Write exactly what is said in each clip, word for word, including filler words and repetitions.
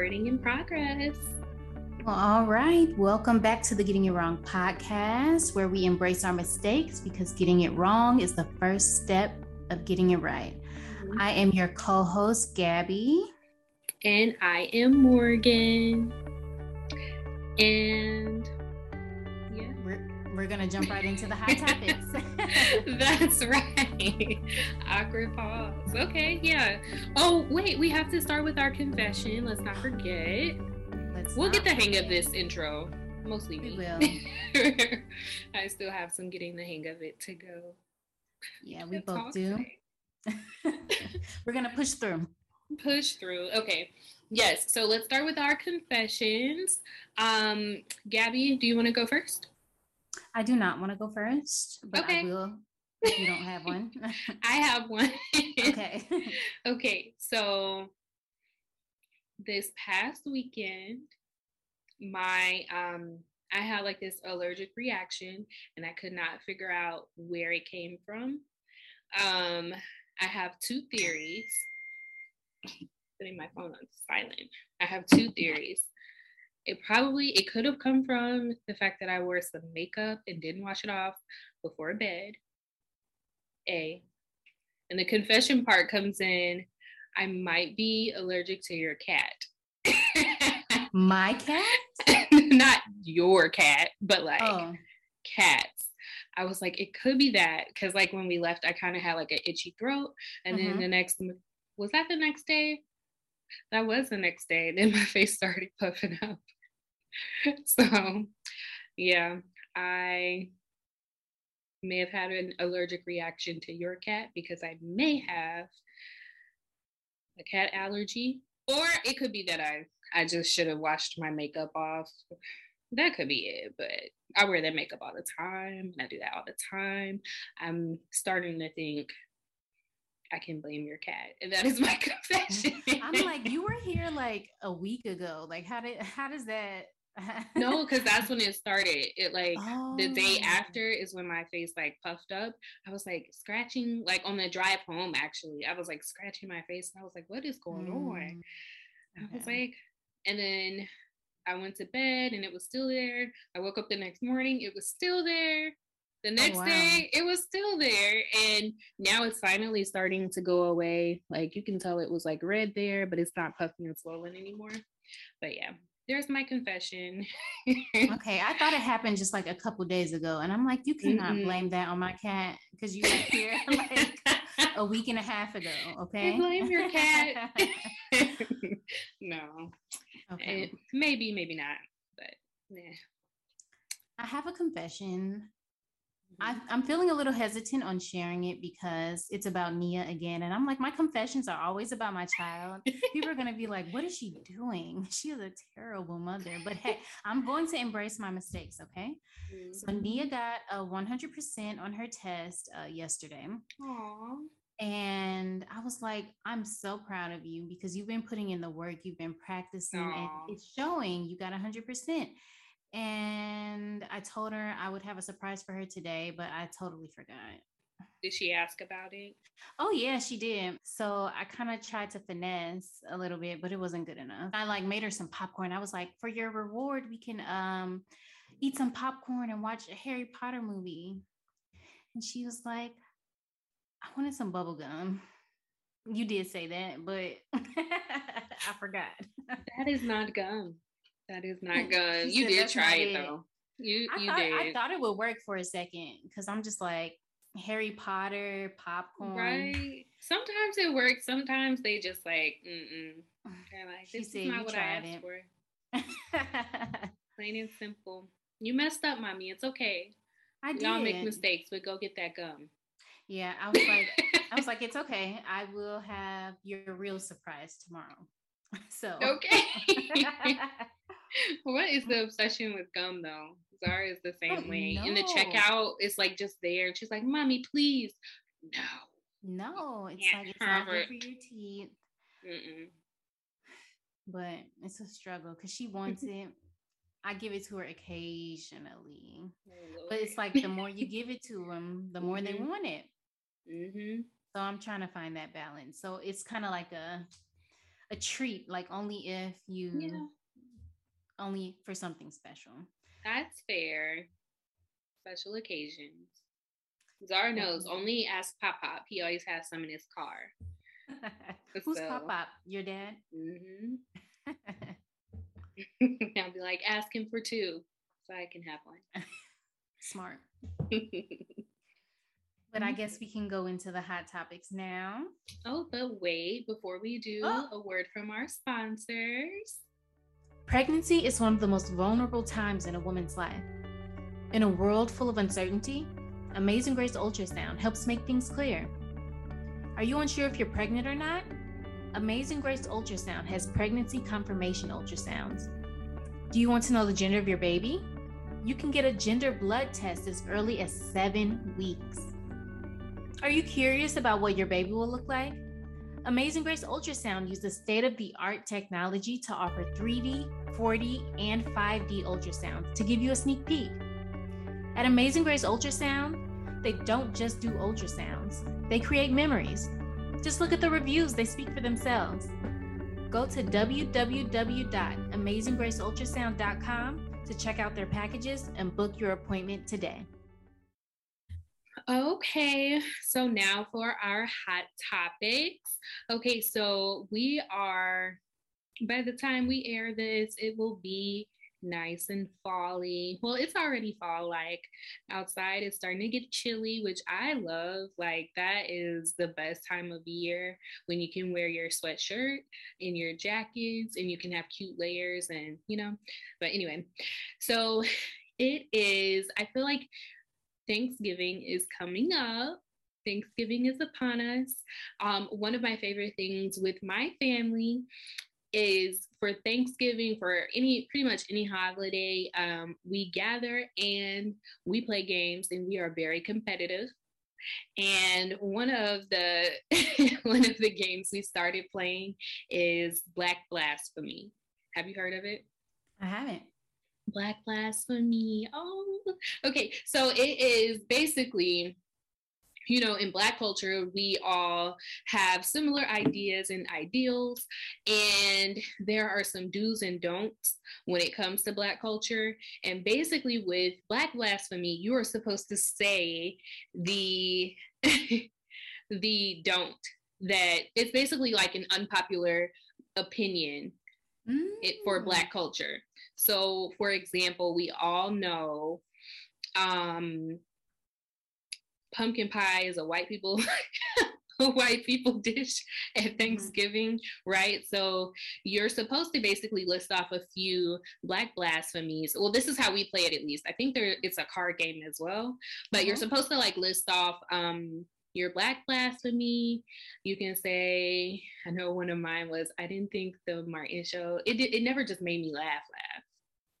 Celebrating in Progress. Well, all right. Welcome back to the Getting It Wrong podcast, where we embrace our mistakes because getting it wrong is the first step of getting it right. Mm-hmm. I am your co-host, Gabby. And I am Morgan. And yeah, we're, we're going to jump right into the hot topics. That's right. Awkward pause. Okay, yeah. Oh, wait, we have to start with our confession. Let's not forget. Let's we'll get the hang of this intro. Mostly me. We will. I still have some getting the hang of it to go. Yeah, we both do. We're going to push through. Push through. Okay. Yes. So let's start with our confessions. Um, Gabby, do you want to go first? I do not want to go first, but okay. I will if you don't have one. I have one. Okay. Okay. So this past weekend, my um I had like this allergic reaction and I could not figure out where it came from. Um I have two theories. Putting my phone on silent. I have two theories. It probably it could have come from the fact that I wore some makeup and didn't wash it off before bed. A. And the confession part comes in. I might be allergic to your cat. My cat? Not your cat, but like oh. cats. I was like, it could be that, because like when we left, I kind of had like an itchy throat, and mm-hmm. then the next was that the next day. That was the next day. Then my face started puffing up. So, yeah, I may have had an allergic reaction to your cat because I may have a cat allergy. Or it could be that I, I just should have washed my makeup off. That could be it, but I wear that makeup all the time. And I do that all the time. I'm starting to think I can blame your cat, and that is my confession. I'm like, you were here like a week ago. Like, how did how does that? No, because that's when it started. It like oh. the day after is when my face like puffed up. I was like scratching, like on the drive home. Actually, I was like scratching my face, and I was like, what is going mm. on? I okay. was like, and then I went to bed, and it was still there. I woke up the next morning, it was still there. The next oh, wow. day, it was still there, and now it's finally starting to go away. Like, you can tell it was, like, red there, but it's not puffing and swollen anymore. But, yeah, there's my confession. Okay, I thought it happened just, like, a couple days ago, and I'm like, you cannot mm-hmm. blame that on my cat, because you were here, like, a week and a half ago, okay? You blame your cat. No. Okay. It, maybe, maybe not, but, yeah. I have a confession. I, I'm feeling a little hesitant on sharing it because it's about Nia again. And I'm like, my confessions are always about my child. People are going to be like, what is she doing? She is a terrible mother. But hey, I'm going to embrace my mistakes, okay? Mm-hmm. So Nia got a one hundred percent on her test uh, yesterday. Aww. And I was like, I'm so proud of you because you've been putting in the work. You've been practicing. Aww. And it's showing. You got one hundred percent. And I told her I would have a surprise for her today, but I totally forgot. Did she ask about it? Oh, yeah, she did. So I kind of tried to finesse a little bit, but it wasn't good enough. I like made her some popcorn. I was like, for your reward, we can um, eat some popcorn and watch a Harry Potter movie. And she was like, I wanted some bubble gum. You did say that, but I forgot. That is not gum. That is not gum. You did try it though. You you thought, did. I thought it would work for a second because I'm just like Harry Potter popcorn. Right. Sometimes it works. Sometimes they just like, mm-mm. They're like, this is not what I asked for. Plain and simple. You messed up, mommy. It's okay. I did. Y'all make mistakes, but go get that gum. Yeah, I was like, I was like, it's okay. I will have your real surprise tomorrow. So okay. What is the obsession with gum though? Zara is the same oh, way. No. In the checkout, it's like just there. And she's like, mommy, please. No. No, it's yeah, like it's Robert. Not good for your teeth. Mm-mm. But it's a struggle because she wants it. I give it to her occasionally. Oh, but it's like the more you give it to them, the more mm-hmm. they want it. Mm-hmm. So I'm trying to find that balance. So it's kind of like a a treat, like only if you yeah. only for something special. That's fair. Special occasions. Zara knows, only ask Pop-Pop. He always has some in his car. Who's so. Pop-Pop? Your dad? Mm-hmm. I'll be like, ask him for two so I can have one. Smart. But I guess we can go into the hot topics now. Oh, but wait, before we do, oh. a word from our sponsors. Pregnancy is one of the most vulnerable times in a woman's life. In a world full of uncertainty, Amazing Grace Ultrasound helps make things clear. Are you unsure if you're pregnant or not? Amazing Grace Ultrasound has pregnancy confirmation ultrasounds. Do you want to know the gender of your baby? You can get a gender blood test as early as seven weeks. Are you curious about what your baby will look like? Amazing Grace Ultrasound uses state-of-the-art technology to offer three D, four D, and five D ultrasounds to give you a sneak peek. At Amazing Grace Ultrasound, they don't just do ultrasounds, they create memories. Just look at the reviews, they speak for themselves. Go to w w w dot amazing grace ultrasound dot com to check out their packages and book your appointment today. Okay, so now for our hot topics. Okay, so we are, by the time we air this, it will be nice and fall-y. Well, it's already fall-like. Outside, it's starting to get chilly, which I love. Like, that is the best time of year when you can wear your sweatshirt and your jackets and you can have cute layers and, you know. But anyway, so it is, I feel like Thanksgiving is coming up. Thanksgiving is upon us. Um, one of my favorite things with my family is for Thanksgiving, for any pretty much any holiday, um, we gather and we play games, and we are very competitive. And one of the one of the games we started playing is Black Blasphemy. Have you heard of it? I haven't. Black Blasphemy. Oh, okay. So it is basically, you know, in Black culture, we all have similar ideas and ideals, and there are some do's and don'ts when it comes to Black culture. And basically with Black Blasphemy, you are supposed to say the, the don't, that it's basically like an unpopular opinion mm. it, for Black culture. So for example, we all know, um, pumpkin pie is a white people a white people dish at Thanksgiving, mm-hmm. right? So you're supposed to basically list off a few Black blasphemies. Well, this is how we play it, at least. I think there it's a card game as well, but mm-hmm. you're supposed to like list off um your Black blasphemy. You can say, I know one of mine was, I didn't think the Martin Show, it did, it never just made me laugh, laugh.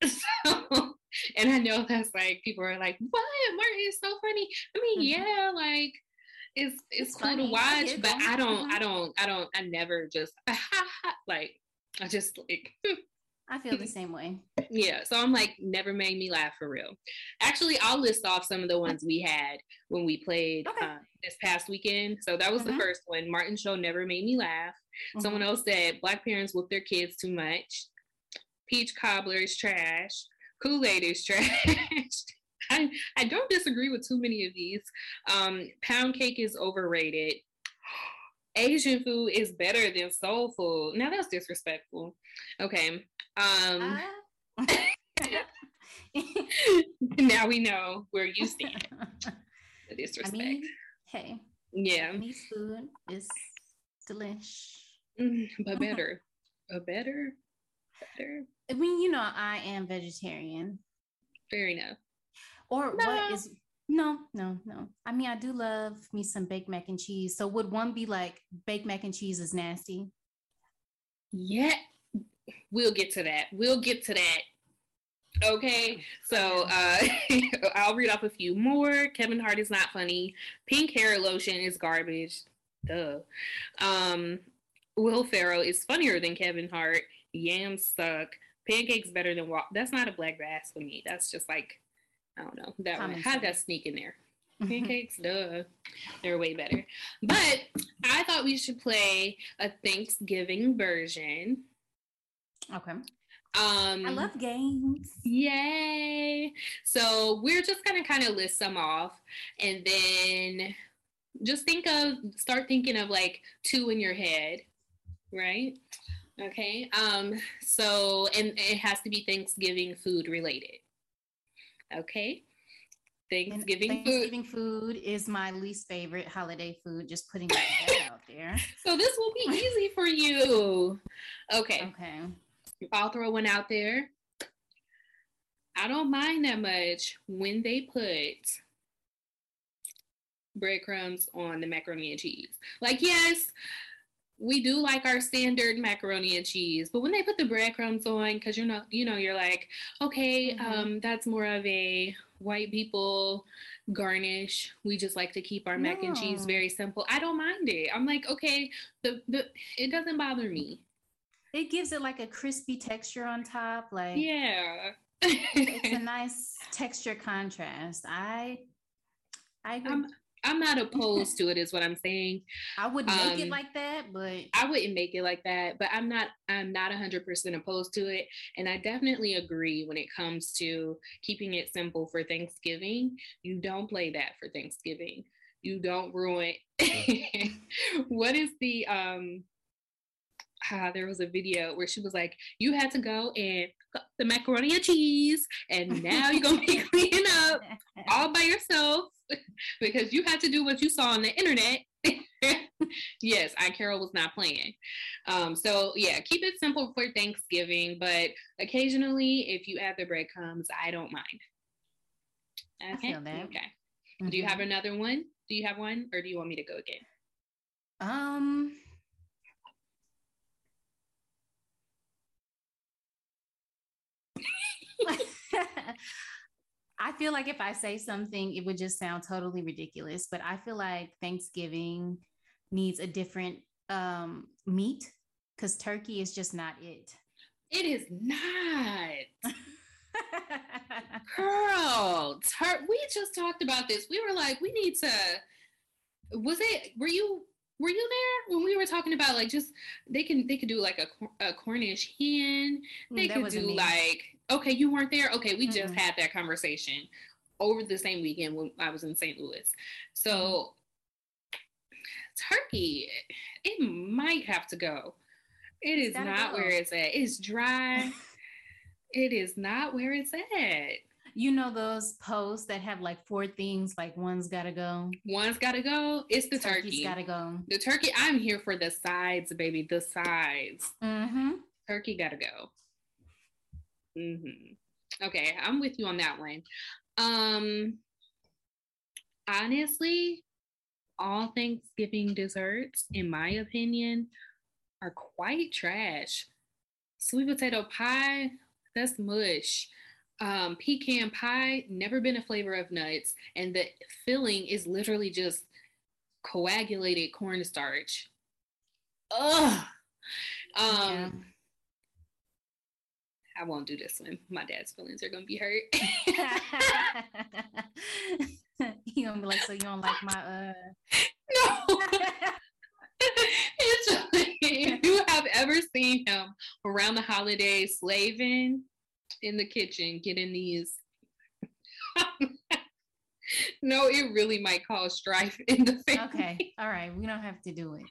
So, and I know that's like, people are like, what? Martin is so funny. I mean, mm-hmm. yeah, like, it's it's, it's cool funny. to watch, but I don't, I don't, I don't, I never just, like, I just like. I feel the same way. Yeah, so I'm like, never made me laugh for real. Actually, I'll list off some of the ones we had when we played okay. uh, this past weekend. So that was mm-hmm. the first one. Martin Show never made me laugh. Mm-hmm. Someone else said, Black parents whoop their kids too much. Peach cobbler is trash. Kool-Aid is trash. I, I don't disagree with too many of these. Um, pound cake is overrated. Asian food is better than soul food. Now that's disrespectful. Okay. Um, uh. Now we know where you stand. The disrespect. I mean, hey. Yeah. Japanese food is delish. Mm, but better. A better. Better. I mean, you know, I am vegetarian. Fair enough. Or no. what is no, no, no. I mean, I do love me some baked mac and cheese. So would one be like, baked mac and cheese is nasty? Yeah, we'll get to that. We'll get to that. Okay, so uh, I'll read off a few more. Kevin Hart is not funny. Pink hair lotion is garbage. Duh. Um, Will Ferrell is funnier than Kevin Hart. Yams suck. Pancakes better than walk. That's not a Black blasphemy. That's just like, I don't know. That one, how'd that sneak in there? Pancakes, duh. They're way better. But I thought we should play a Thanksgiving version. Okay. Um, I love games. Yay. So we're just going to kind of list some off, and then just think of, start thinking of like two in your head, right? Okay. Um, so, and it has to be Thanksgiving food related. Okay. Thanksgiving, and Thanksgiving food. food is my least favorite holiday food. Just putting that out there. So this will be easy for you. Okay. Okay. I'll throw one out there. I don't mind that much when they put breadcrumbs on the macaroni and cheese. Like, yes, we do like our standard macaroni and cheese, but when they put the breadcrumbs on, because you know, you know, you're like, okay, mm-hmm. um, that's more of a white people garnish. We just like to keep our no. mac and cheese very simple. I don't mind it. I'm like, okay, the, the it doesn't bother me. It gives it like a crispy texture on top. Like, yeah. It's a nice texture contrast. I, I would, I'm, I'm not opposed to it is what I'm saying. I wouldn't um, make it like that, but I wouldn't make it like that, but I'm not, I'm not a hundred percent opposed to it. And I definitely agree when it comes to keeping it simple for Thanksgiving. You don't play that for Thanksgiving. You don't ruin. What is the, um, Uh, there was a video where she was like, you had to go and cook the macaroni and cheese, and now you're gonna be cleaning up all by yourself because you had to do what you saw on the internet. Yes, Aunt Carol was not playing. Um, so yeah, keep it simple for Thanksgiving, but occasionally if you add the breadcrumbs, I don't mind. Okay. I feel that. Okay. Mm-hmm. Do you have another one? Do you have one, or do you want me to go again? Um. I feel like if I say something, it would just sound totally ridiculous, but I feel like Thanksgiving needs a different um meat, because turkey is just not it. It is not. Girl, tur- we just talked about this. We were like, we need to, was it, were you Were you there when we were talking about like just they can they could do like a, a Cornish hen? They mm, could do me. Like, okay, you weren't there. Okay, we mm-hmm. just had that conversation over the same weekend when I was in Saint Louis. So mm-hmm. turkey, it might have to go. It is not go. where it's at. It's dry. It is not where it's at. You know those posts that have like four things, like one's gotta go. One's gotta go. It's the turkey. Turkey's gotta go. The turkey. I'm here for the sides, baby. The sides. Mm-hmm. Turkey gotta go. Mm-hmm. Okay, I'm with you on that one. Um, honestly, all Thanksgiving desserts, in my opinion, are quite trash. Sweet potato pie, that's mush. Um, pecan pie, never been a flavor of nuts, and the filling is literally just coagulated cornstarch. Ugh. Um, yeah. I won't do this one. My dad's feelings are gonna be hurt. He gonna be like, so you don't like my uh? No. It's just, if you have ever seen him around the holidays slaving in the kitchen getting these no, it really might cause strife in the family. Okay, all right, we don't have to do it.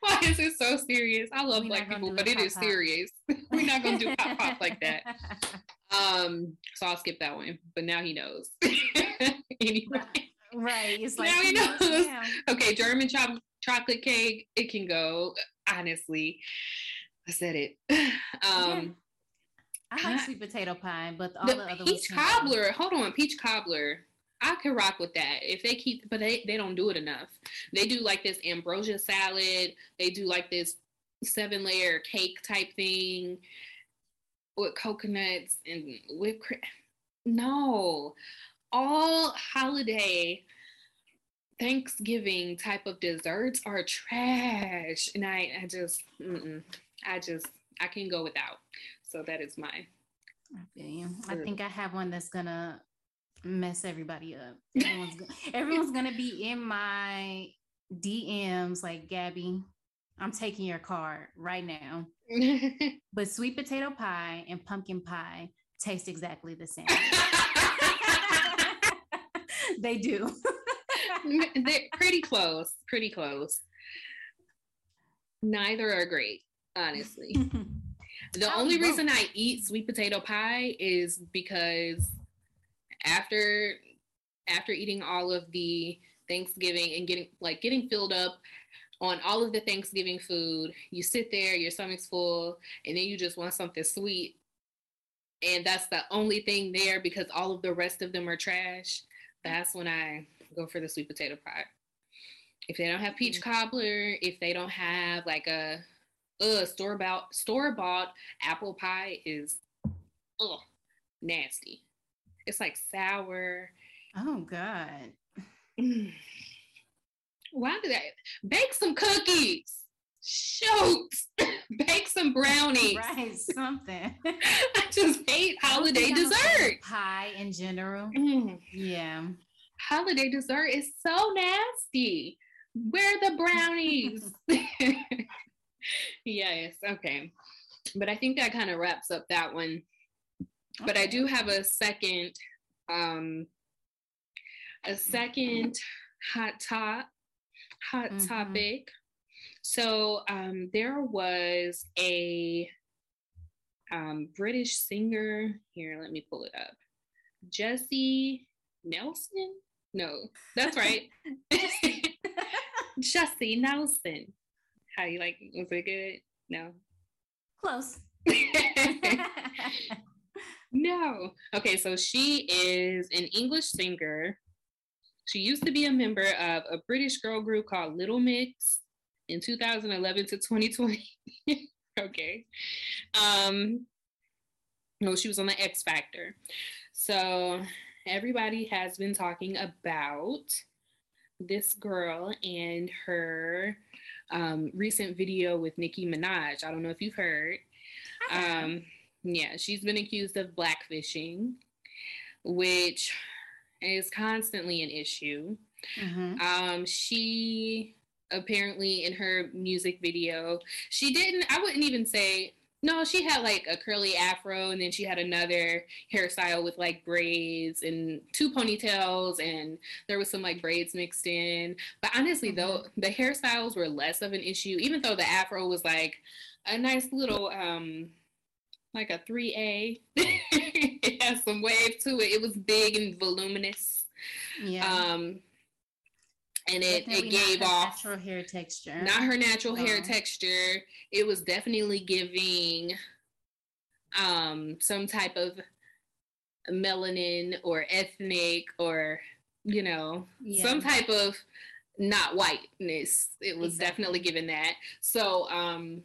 Why is it so serious? I love We're black people, but it is pop. serious. We're not gonna do pop pop like that. Um so I'll skip that one, but now he knows. Anyway, right, it's like now he knows. knows. Yeah. Okay, German cho- chocolate cake, it can go. Honestly, I said it. um yeah. I like sweet potato pie, but all the, the other peach cobbler. Good. Hold on, peach cobbler. I could rock with that if they keep, but they, they don't do it enough. They do like this ambrosia salad. They do like this seven layer cake type thing with coconuts and whipped cream. No, all holiday Thanksgiving type of desserts are trash, and I I just mm-mm, I just I can go without. So that is my. I feel you. I think I have one that's gonna mess everybody up. Everyone's, go- everyone's gonna be in my D Ms like, Gabby, I'm taking your card right now. But sweet potato pie and pumpkin pie taste exactly the same. They do. They're pretty close, pretty close. Neither are great, honestly. The I only reason I eat sweet potato pie is because after after eating all of the Thanksgiving and getting like getting filled up on all of the Thanksgiving food, you sit there, your stomach's full, and then you just want something sweet. And that's the only thing there because all of the rest of them are trash. That's when I go for the sweet potato pie. If they don't have peach cobbler, if they don't have like a uh, store-bought, store-bought apple pie is ugh, nasty. It's like sour. Oh, God. Why did I bake some cookies? Shoot. Bake some brownies. Right, something. I just hate holiday dessert. Pie in general. Mm. Yeah. Holiday dessert is so nasty. Where are the brownies? Yes, okay. But I think that kind of wraps up that one. Okay. But I do have a second, um, a second hot top, hot mm-hmm. topic. So um, there was a um, British singer. Here, let me pull it up. Jesy Nelson? No, that's right. Jesy Nelson. How you like it? Was it good? No. Close. No. Okay, so she is an English singer. She used to be a member of a British girl group called Little Mix in two thousand eleven to twenty twenty. Okay. Um, no, she was on the X Factor. So everybody has been talking about this girl and her um, recent video with Nicki Minaj. I don't know if you've heard. Um, yeah, she's been accused of blackfishing, which is constantly an issue. Mm-hmm. Um, she apparently in her music video, she didn't, I wouldn't even say, no, she had like a curly afro and then she had another hairstyle with like braids and two ponytails and there was some like braids mixed in. But honestly, mm-hmm. though, the hairstyles were less of an issue, even though the afro was like a nice little, um, like a three A. It has some wave to it. It was big and voluminous. Yeah. Um, and it, it gave off natural hair texture. Not her natural no. hair texture. It was definitely giving um, some type of melanin or ethnic or, you know, yeah. some type of not whiteness. It was exactly. definitely giving that. So, um,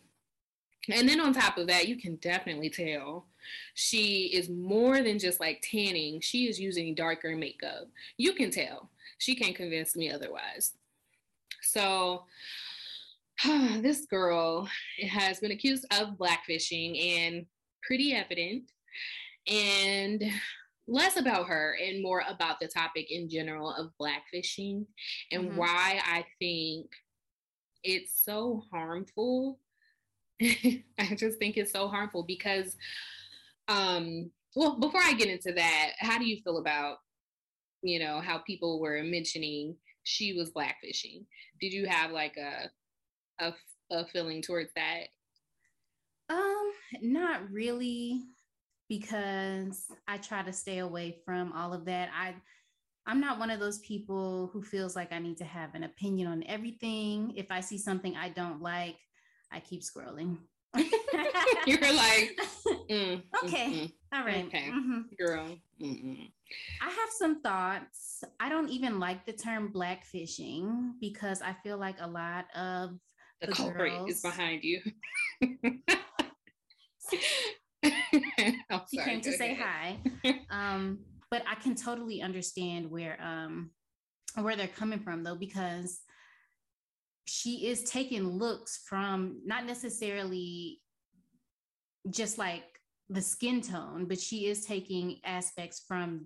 and then on top of that, you can definitely tell she is more than just like tanning. She is using darker makeup. You can tell. She can't convince me otherwise. So this girl has been accused of blackfishing and pretty evident, and less about her and more about the topic in general of blackfishing and mm-hmm. why I think it's so harmful. I just think it's so harmful because, um, well, before I get into that, how do you feel about you know, how people were mentioning she was blackfishing? Did you have like a, a, a feeling towards that? Um, not really, because I try to stay away from all of that. I, I'm not one of those people who feels like I need to have an opinion on everything. If I see something I don't like, I keep scrolling. You're like, mm, okay, mm, mm. all right, okay, mm-hmm. girl. Mm-mm. I have some thoughts. I don't even like the term blackfishing because I feel like a lot of the, the culprit girls... is behind you. I'm sorry, she came to say hi. Um, but I can totally understand where um where they're coming from though, because she is taking looks from not necessarily just like the skin tone, but she is taking aspects from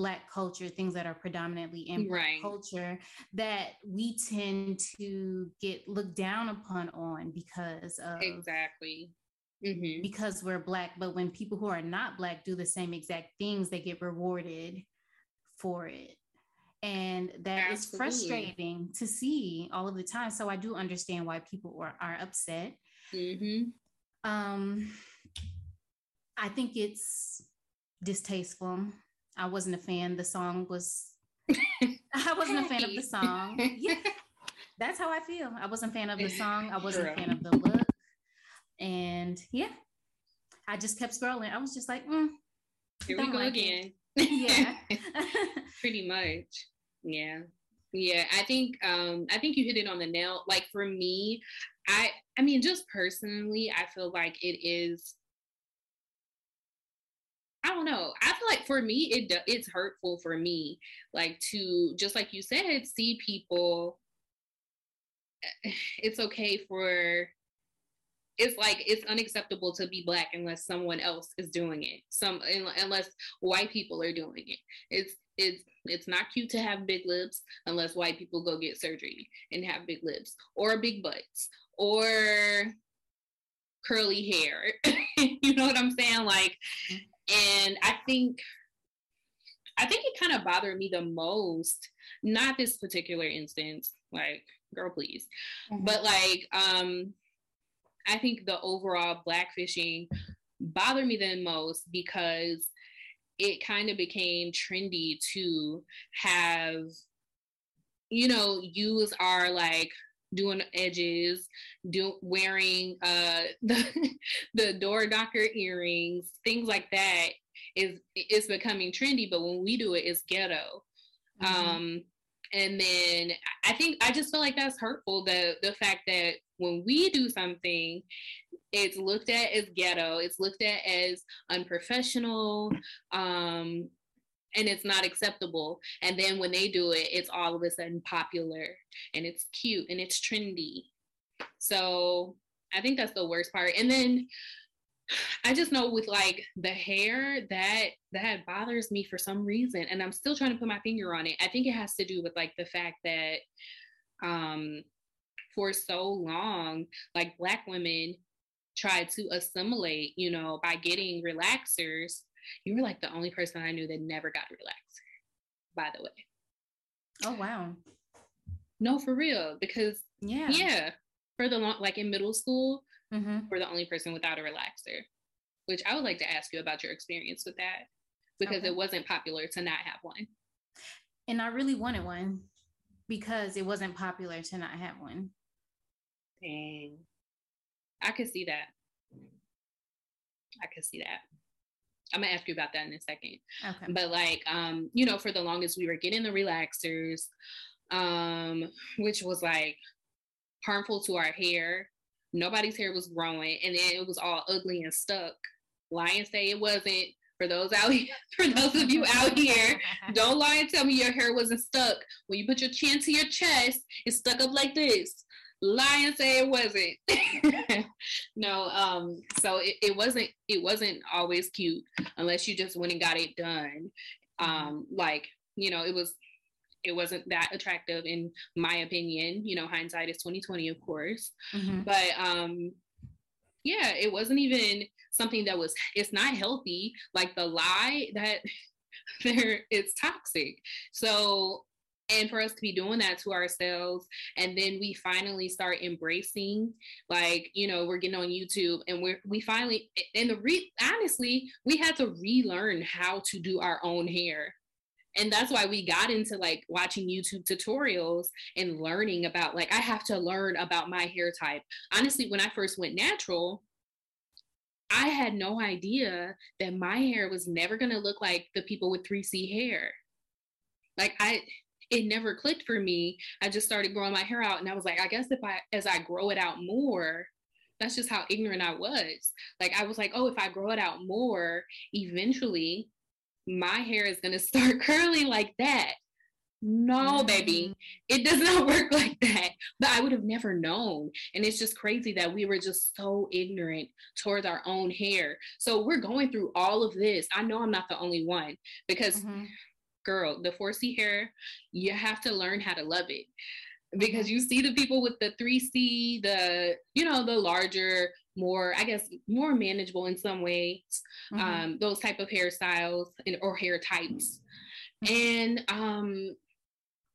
Black culture, things that are predominantly in Black right. culture that we tend to get looked down upon on because of exactly mm-hmm. because we're Black. But when people who are not Black do the same exact things, they get rewarded for it. And that Absolutely. Is frustrating to see all of the time. So I do understand why people are, are upset. Mm-hmm. Um, I think it's distasteful. I wasn't a fan. The song was, I wasn't a fan of the song. Yeah, that's how I feel. I wasn't a fan of the song. I wasn't Girl. a fan of the look. And yeah, I just kept scrolling. I was just like, mm, here we go like again. It. Yeah. Pretty much. Yeah. Yeah. I think um I think you hit it on the nail. Like for me, I I mean just personally, I feel like it is I don't know. I feel like for me it it's hurtful for me like to just like you said see people it's okay for it's like, it's unacceptable to be Black unless someone else is doing it. Some, unless white people are doing it. It's, it's, it's not cute to have big lips unless white people go get surgery and have big lips or big butts or curly hair. You know what I'm saying? Like, and I think, I think it kind of bothered me the most, not this particular instance, like, girl, please. Mm-hmm. But like, um, I think the overall blackfishing bothered me the most because it kind of became trendy to have, you know, yous are like doing edges, do wearing uh, the the door knocker earrings, things like that is is becoming trendy. But when we do it, it's ghetto. Mm-hmm. Um, and then I think I just feel like that's hurtful. The the fact that when we do something, it's looked at as ghetto, it's looked at as unprofessional, um, and it's not acceptable. And then when they do it, it's all of a sudden popular and it's cute and it's trendy. So I think that's the worst part. And then I just know with like the hair that that bothers me for some reason. And I'm still trying to put my finger on it. I think it has to do with like the fact that, um, for so long, like Black women tried to assimilate, you know, by getting relaxers. You were like the only person I knew that never got a relaxer, by the way. Oh, wow. No, for real. Because, yeah, yeah, for the long, like in middle school, mm-hmm. we're the only person without a relaxer, which I would like to ask you about your experience with that, because okay. it wasn't popular to not have one. And I really wanted one because it wasn't popular to not have one. Dang. I could see that. I could see that. I'm gonna ask you about that in a second. Okay. But like, um, you know, for the longest we were getting the relaxers, um, which was like harmful to our hair. Nobody's hair was growing, and then it was all ugly and stuck. Lie and say it wasn't. For those out here, for those of you out here, don't lie and tell me your hair wasn't stuck. When you put your chin to your chest, it's stuck up like this. Lie and say it wasn't. No, um, so it, it wasn't it wasn't always cute unless you just went and got it done. Um, like, you know, it was it wasn't that attractive in my opinion. You know, hindsight is twenty twenty, of course. Mm-hmm. But um, yeah, it wasn't even something that was, it's not healthy. Like the lie that there, it's toxic. So, and for us to be doing that to ourselves, and then we finally start embracing, like, you know, we're getting on YouTube and we're, we finally, and the re, honestly, we had to relearn how to do our own hair. And that's why we got into like watching YouTube tutorials and learning about, like, I have to learn about my hair type. Honestly, when I first went natural, I had no idea that my hair was never going to look like the people with three C hair. Like I, it never clicked for me. I just started growing my hair out and I was like, I guess if I, as I grow it out more, that's just how ignorant I was. Like, I was like, oh, if I grow it out more, eventually my hair is going to start curly like that. No, baby, it does not work like that. But I would have never known. And it's just crazy that we were just so ignorant towards our own hair. So we're going through all of this. I know I'm not the only one, because mm-hmm. girl, the four C hair, you have to learn how to love it, because you see the people with the three C, the, you know, the larger, more, I guess, more manageable in some ways, mm-hmm. um, those type of hairstyles and or hair types. And, um,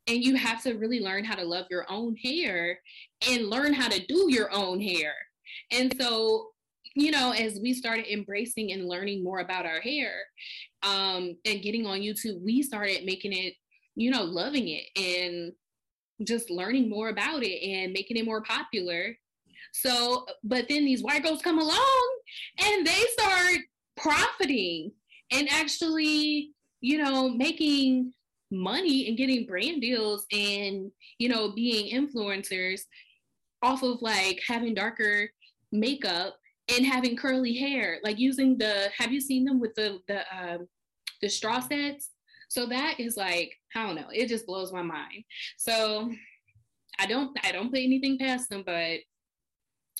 and you have to really learn how to love your own hair and learn how to do your own hair. And so, you know, as we started embracing and learning more about our hair, um, and getting on YouTube, we started making it, you know, loving it and just learning more about it and making it more popular. So, but then these white girls come along and they start profiting and actually, you know, making money and getting brand deals and, you know, being influencers off of like having darker makeup and having curly hair, like using the, have you seen them with the, the, um, the straw sets? So that is like, I don't know, it just blows my mind. So I don't, I don't put anything past them, but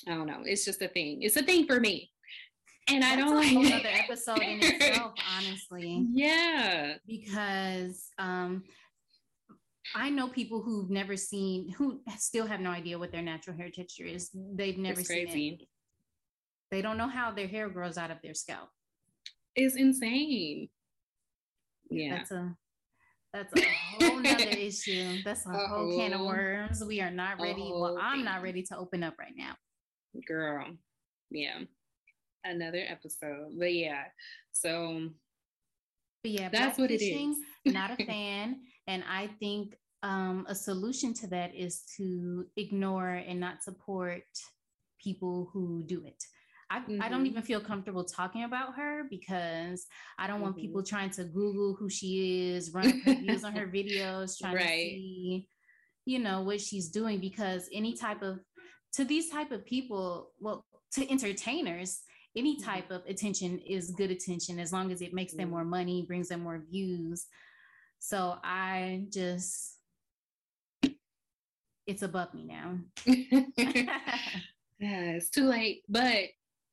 I don't know. It's just a thing. It's a thing for me. And That's I don't a like whole other episode in itself, honestly. Yeah. Because, um, I know people who've never seen, who still have no idea what their natural hair texture is. They've never it's seen crazy. It. They don't know how their hair grows out of their scalp. It's insane. Yeah. That's a that's a whole nother issue. That's a Uh-oh. whole can of worms. We are not ready. Oh, well, I'm not ready to open up right now. Girl. Yeah. Another episode. But yeah. So but yeah, that's what it is. Not a fan. And I think um, a solution to that is to ignore and not support people who do it. I, mm-hmm. I don't even feel comfortable talking about her because I don't mm-hmm. want people trying to Google who she is, running views on her videos, trying right. to see, you know, what she's doing. Because any type of, to these type of people, well, to entertainers, any type of attention is good attention as long as it makes mm-hmm. them more money, brings them more views. So I just, it's above me now. Yeah, it's too late, but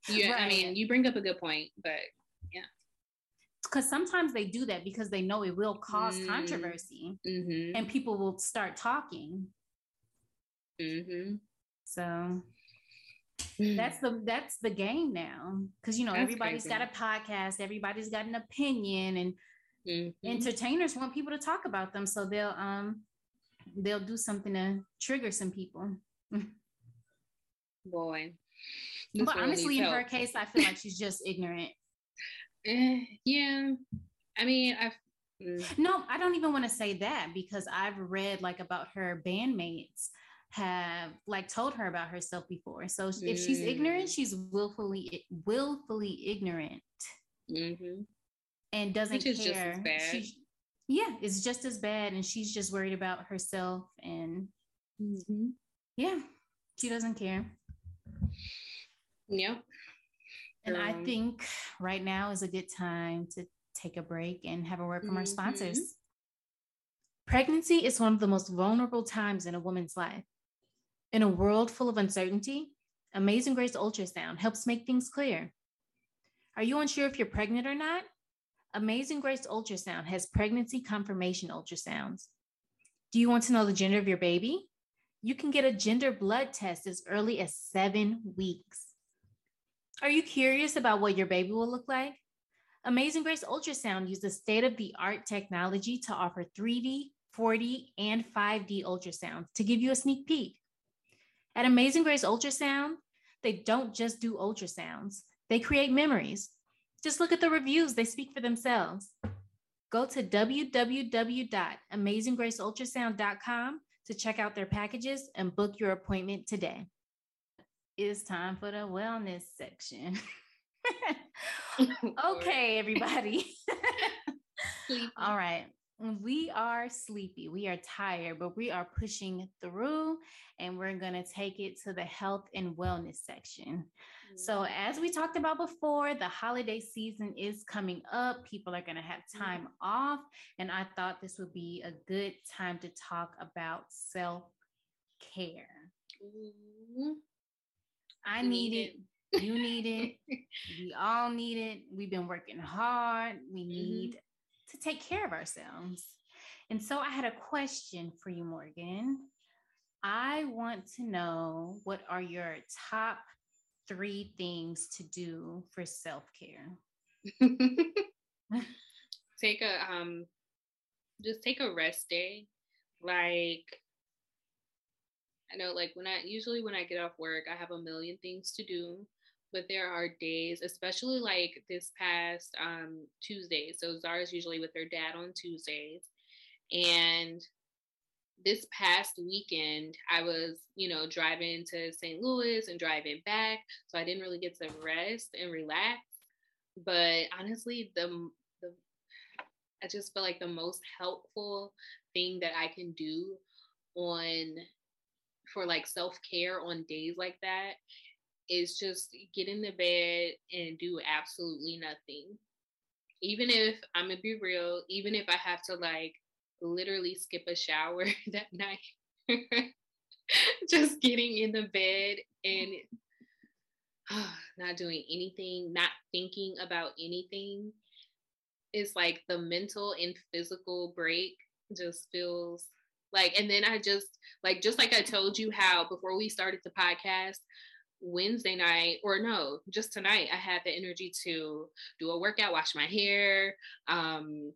yeah, right. I mean, you bring up a good point, but yeah. Because sometimes they do that because they know it will cause mm-hmm. controversy mm-hmm. and people will start talking. Mm-hmm. So that's the that's the game now. Because, you know, that's everybody's crazy. Got a podcast, everybody's got an opinion, and mm-hmm. entertainers want people to talk about them. So they'll um they'll do something to trigger some people. Boy, but honestly, in her case, I feel like she's just ignorant. Uh, yeah, I mean, I've mm. no, I don't even want to say that, because I've read like about her bandmates have like told her about herself before. So mm. if she's ignorant, she's willfully willfully ignorant mm-hmm. and doesn't Which care. Just as bad. She, yeah, it's just as bad, and she's just worried about herself, and mm-hmm. yeah, she doesn't care. Yep. And um, I think right now is a good time to take a break and have a word from mm-hmm. our sponsors. Pregnancy is one of the most vulnerable times in a woman's life. In a world full of uncertainty, Amazing Grace Ultrasound helps make things clear. Are you unsure if you're pregnant or not? Amazing Grace Ultrasound has pregnancy confirmation ultrasounds. Do you want to know the gender of your baby? You can get a gender blood test as early as seven weeks. Are you curious about what your baby will look like? Amazing Grace Ultrasound uses state-of-the-art technology to offer three D, four D, and five D ultrasounds to give you a sneak peek. At Amazing Grace Ultrasound, they don't just do ultrasounds. They create memories. Just look at the reviews. They speak for themselves. Go to w w w dot amazing grace ultrasound dot com to check out their packages and book your appointment today. It's time for the wellness section. Okay, everybody. All right. We are sleepy. We are tired, but we are pushing through, and we're going to take it to the health and wellness section. Mm-hmm. So as we talked about before, the holiday season is coming up. People are going to have time mm-hmm. off. And I thought this would be a good time to talk about self-care. Mm-hmm. I need it. it. You need it. We all need it. We've been working hard. We mm-hmm. need to take care of ourselves. And so I had a question for you, Morgan. I want to know, what are your top three things to do for self-care? Take a, um, just take a rest day. Like, I know, like when I, usually when I get off work, I have a million things to do, but there are days, especially like this past um, Tuesday. So Zara's usually with her dad on Tuesdays. And this past weekend, I was, you know, driving to Saint Louis and driving back. So I didn't really get to rest and relax. But honestly, the, the I just feel like the most helpful thing that I can do on for like self-care on days like that is just get in the bed and do absolutely nothing. Even if, I'm gonna be real, even if I have to like literally skip a shower that night, just getting in the bed and oh, not doing anything, not thinking about anything. It's like the mental and physical break just feels like, and then I just like, just like I told you how before we started the podcast, Wednesday night, or no, just tonight, I had the energy to do a workout, wash my hair. Um,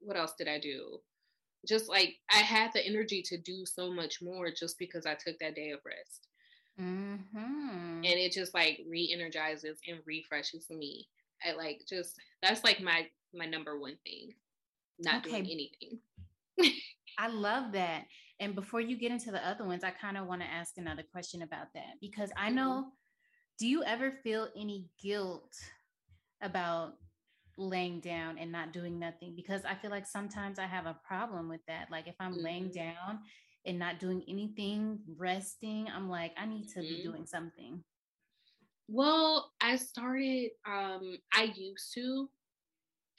what else did I do? Just like, I had the energy to do so much more just because I took that day of rest. Mm-hmm. And it just like re-energizes and refreshes me. I like just, that's like my, my number one thing, not okay. doing anything. I love that. And before you get into the other ones, I kind of want to ask another question about that, because I know, mm-hmm. do you ever feel any guilt about laying down and not doing nothing? Because I feel like sometimes I have a problem with that. Like if I'm mm-hmm. laying down and not doing anything, resting, I'm like, I need to mm-hmm. be doing something. Well, I started, um, I used to,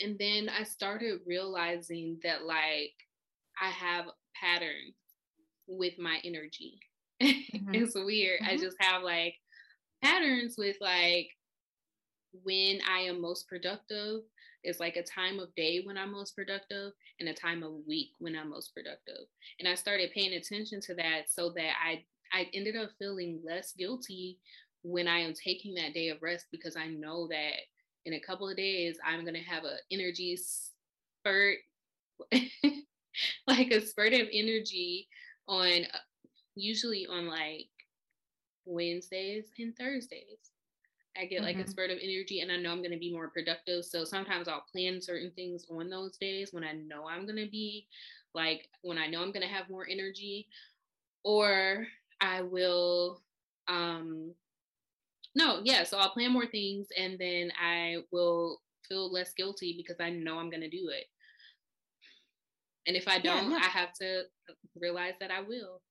and then I started realizing that like, I have patterns with my energy. Mm-hmm. It's weird. Mm-hmm. I just have like patterns with like when I am most productive. It's like a time of day when I'm most productive and a time of week when I'm most productive. And I started paying attention to that so that I, I ended up feeling less guilty when I am taking that day of rest, because I know that in a couple of days, I'm going to have an energy spurt. Like a spurt of energy on usually on like Wednesdays and Thursdays. I get mm-hmm. like a spurt of energy and I know I'm going to be more productive. So sometimes I'll plan certain things on those days when I know I'm going to be like, when I know I'm going to have more energy, or I will, um, no, yeah. So I'll plan more things and then I will feel less guilty because I know I'm going to do it. And if I don't, yeah, no. I have to realize that I will.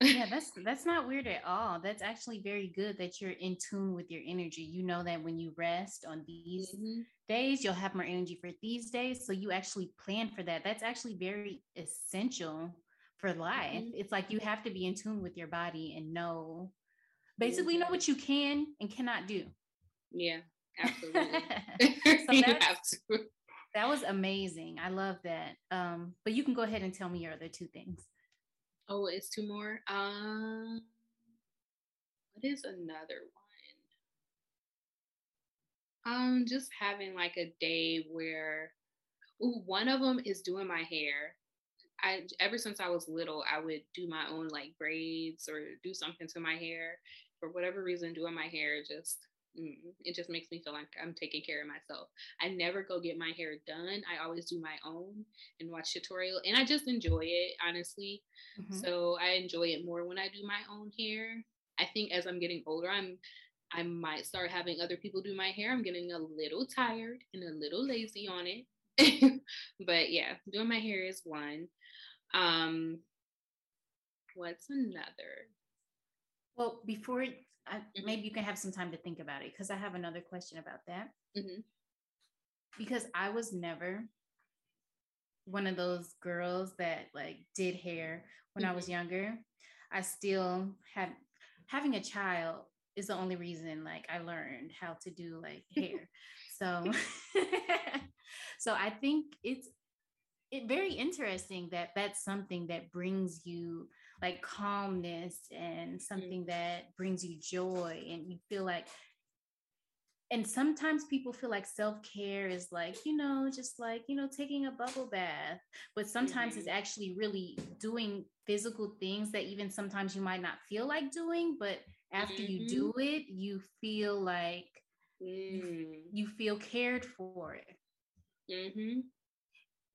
Yeah, that's that's not weird at all. That's actually very good that you're in tune with your energy. You know that when you rest on these mm-hmm. days, you'll have more energy for these days. So you actually plan for that. That's actually very essential for life. Mm-hmm. It's like you have to be in tune with your body and know, basically know what you can and cannot do. Yeah, absolutely. So you have to. That was amazing. I love that. Um, but you can go ahead and tell me your other two things. Oh, it's two more. Um, what is another one? Um, just having like a day where, ooh, one of them is doing my hair. I, ever since I was little, I would do my own like braids or do something to my hair. For whatever reason, doing my hair just... it just makes me feel like I'm taking care of myself. I never go get my hair done. I always do my own and watch tutorial, and I just enjoy it, honestly. Mm-hmm. So I enjoy it more when I do my own hair. I think as I'm getting older, I'm I might start having other people do my hair. I'm getting a little tired and a little lazy on it. But yeah, doing my hair is one. Um, what's another? Well, before, I, maybe you can have some time to think about it, because I have another question about that. Mm-hmm. Because I was never one of those girls that like did hair when mm-hmm. I was younger. I still had, having a child is the only reason like I learned how to do like hair. So, So I think it's it very interesting that that's something that brings you like calmness and something that brings you joy, and you feel like, and sometimes people feel like self-care is like, you know, just like, you know, taking a bubble bath, but sometimes mm-hmm. it's actually really doing physical things that even sometimes you might not feel like doing, but after mm-hmm. you do it, you feel like mm. you, you feel cared for it. Mm-hmm.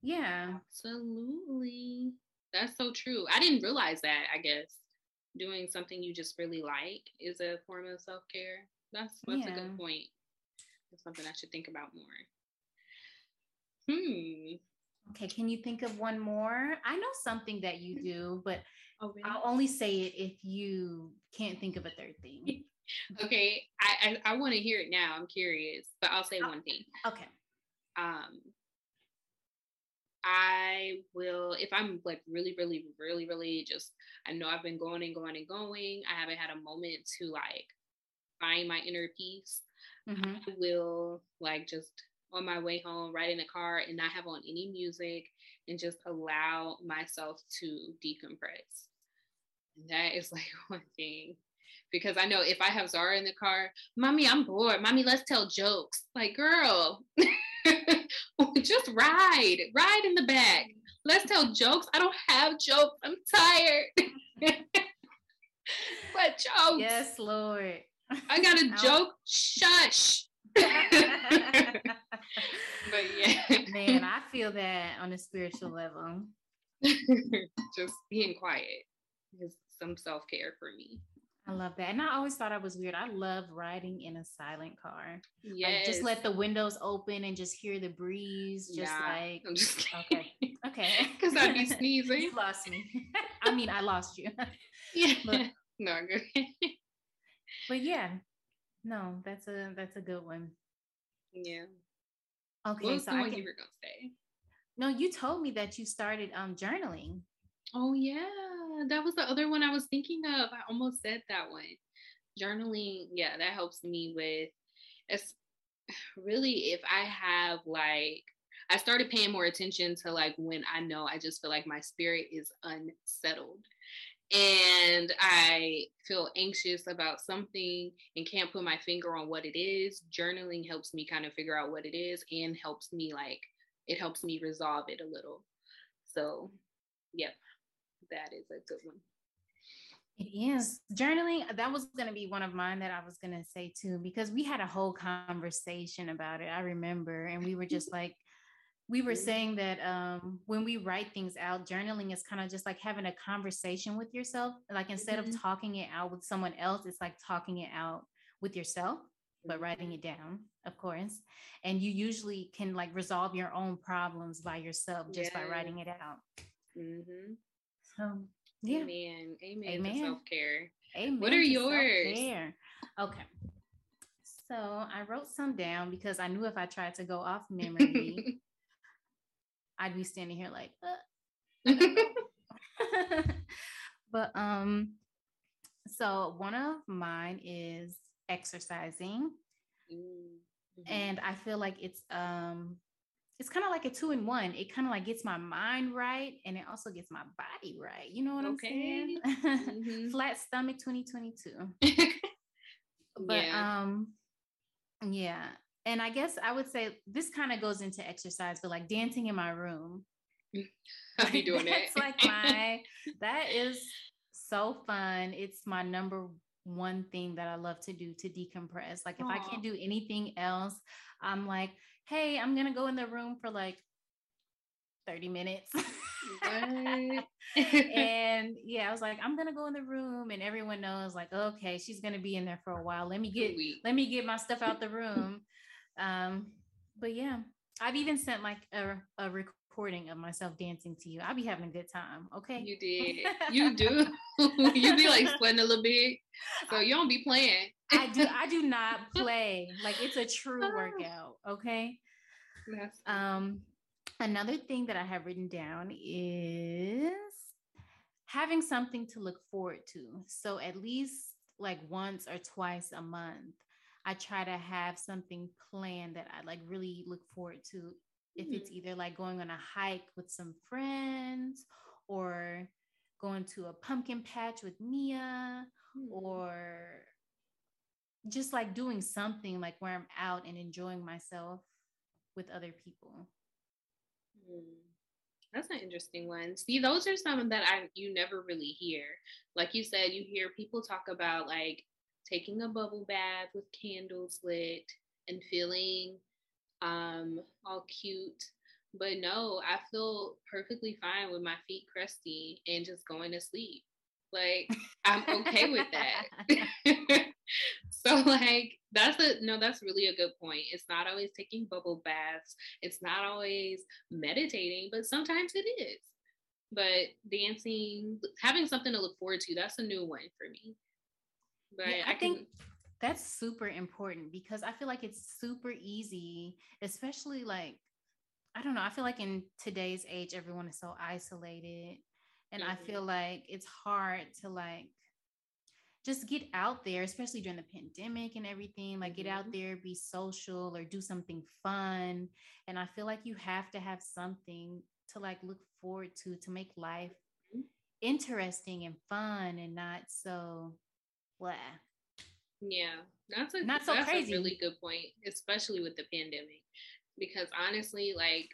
Yeah, absolutely. That's so true. I didn't realize that, I guess. Doing something you just really like is a form of self-care. That's, that's yeah. a good point. That's something I should think about more. Hmm. Okay, can you think of one more? I know something that you do, but oh, really? I'll only say it if you can't think of a third thing. Okay, I I, I want to hear it now. I'm curious, but I'll say oh, one thing. Okay. Um, I will, if I'm like really, really, really, really just, I know I've been going and going and going. I haven't had a moment to like find my inner peace. Mm-hmm. I will like just on my way home, ride in the car and not have on any music and just allow myself to decompress. And that is like one thing, because I know if I have Zara in the car, mommy, I'm bored. Mommy, let's tell jokes. Like, girl, just ride, ride in the back. Let's tell jokes. I don't have jokes. I'm tired. What jokes? Yes, Lord. I got a joke. Shush. But yeah, man, I feel that on a spiritual level. Just being quiet is some self-care for me. I love that. And I always thought I was weird. I love riding in a silent car. Yes. Like just let the windows open and just hear the breeze. Just yeah, like, I'm just okay. Okay. Because I'd be sneezing. You lost me. I mean, I lost you. Yeah. But, no, good. But yeah, no, that's a, that's a good one. Yeah. Okay. What was so the I one can, you were going to say? No, you told me that you started um journaling. Oh yeah, that was the other one I was thinking of. I almost said that one. Journaling, yeah, that helps me with, it's really if I have like, I started paying more attention to like when I know I just feel like my spirit is unsettled and I feel anxious about something and can't put my finger on what it is. Journaling helps me kind of figure out what it is and helps me like, it helps me resolve it a little. So yep. That is a good one. It is. Journaling, that was going to be one of mine that I was going to say too, because we had a whole conversation about it. I remember. And we were just like, we were saying that um, when we write things out, journaling is kind of just like having a conversation with yourself. Like instead mm-hmm. of talking it out with someone else, it's like talking it out with yourself, but writing it down, of course. And you usually can like resolve your own problems by yourself just yeah. by writing it out. Mm-hmm. Um, yeah. Amen. Amen. Amen. To self-care. Amen. What are yours? Self-care. Okay. So I wrote some down because I knew if I tried to go off memory, I'd be standing here like, uh, but, um, so one of mine is exercising mm-hmm. and I feel like it's, um, it's kind of like a two in one. It kind of like gets my mind right. And it also gets my body right. You know what okay. I'm saying? Mm-hmm. Flat stomach twenty twenty-two. But yeah. um, yeah. And I guess I would say this kind of goes into exercise, but like dancing in my room. I'll be doing it. It's like my, that is so fun. It's my number one thing that I love to do to decompress. Like if Aww. I can't do anything else, I'm like, hey, I'm going to go in the room for like thirty minutes. And yeah, I was like, I'm going to go in the room. And everyone knows like, okay, she's going to be in there for a while. Let me get, let me get my stuff out the room. Um, but yeah, I've even sent like a, a recording of myself dancing to you. I'll be having a good time. Okay. You did. You do. You be like sweating a little bit. So you don't be playing. I do. I do not play. Like it's a true workout. Okay. Yes. Um, another thing that I have written down is having something to look forward to. So at least like once or twice a month, I try to have something planned that I like really look forward to. if mm-hmm. it's either like going on a hike with some friends or going to a pumpkin patch with Nia mm-hmm. or just like doing something like where I'm out and enjoying myself with other people. Mm. That's an interesting one. See, those are some that I you never really hear. Like you said, you hear people talk about like taking a bubble bath with candles lit and feeling um, all cute. But no, I feel perfectly fine with my feet crusty and just going to sleep. Like, I'm okay with that. So like, that's a, no, that's really a good point. It's not always taking bubble baths. It's not always meditating, but sometimes it is. But dancing, having something to look forward to, that's a new one for me. But yeah, I, I think can... that's super important because I feel like it's super easy, especially like, I don't know. I feel like in today's age, everyone is so isolated. And mm-hmm. I feel like it's hard to like, just get out there, especially during the pandemic and everything, like get out there, be social or do something fun. And I feel like you have to have something to like look forward to, to make life interesting and fun and not so, blah. Yeah, that's a, not so that's crazy. A really good point, especially with the pandemic, because honestly, like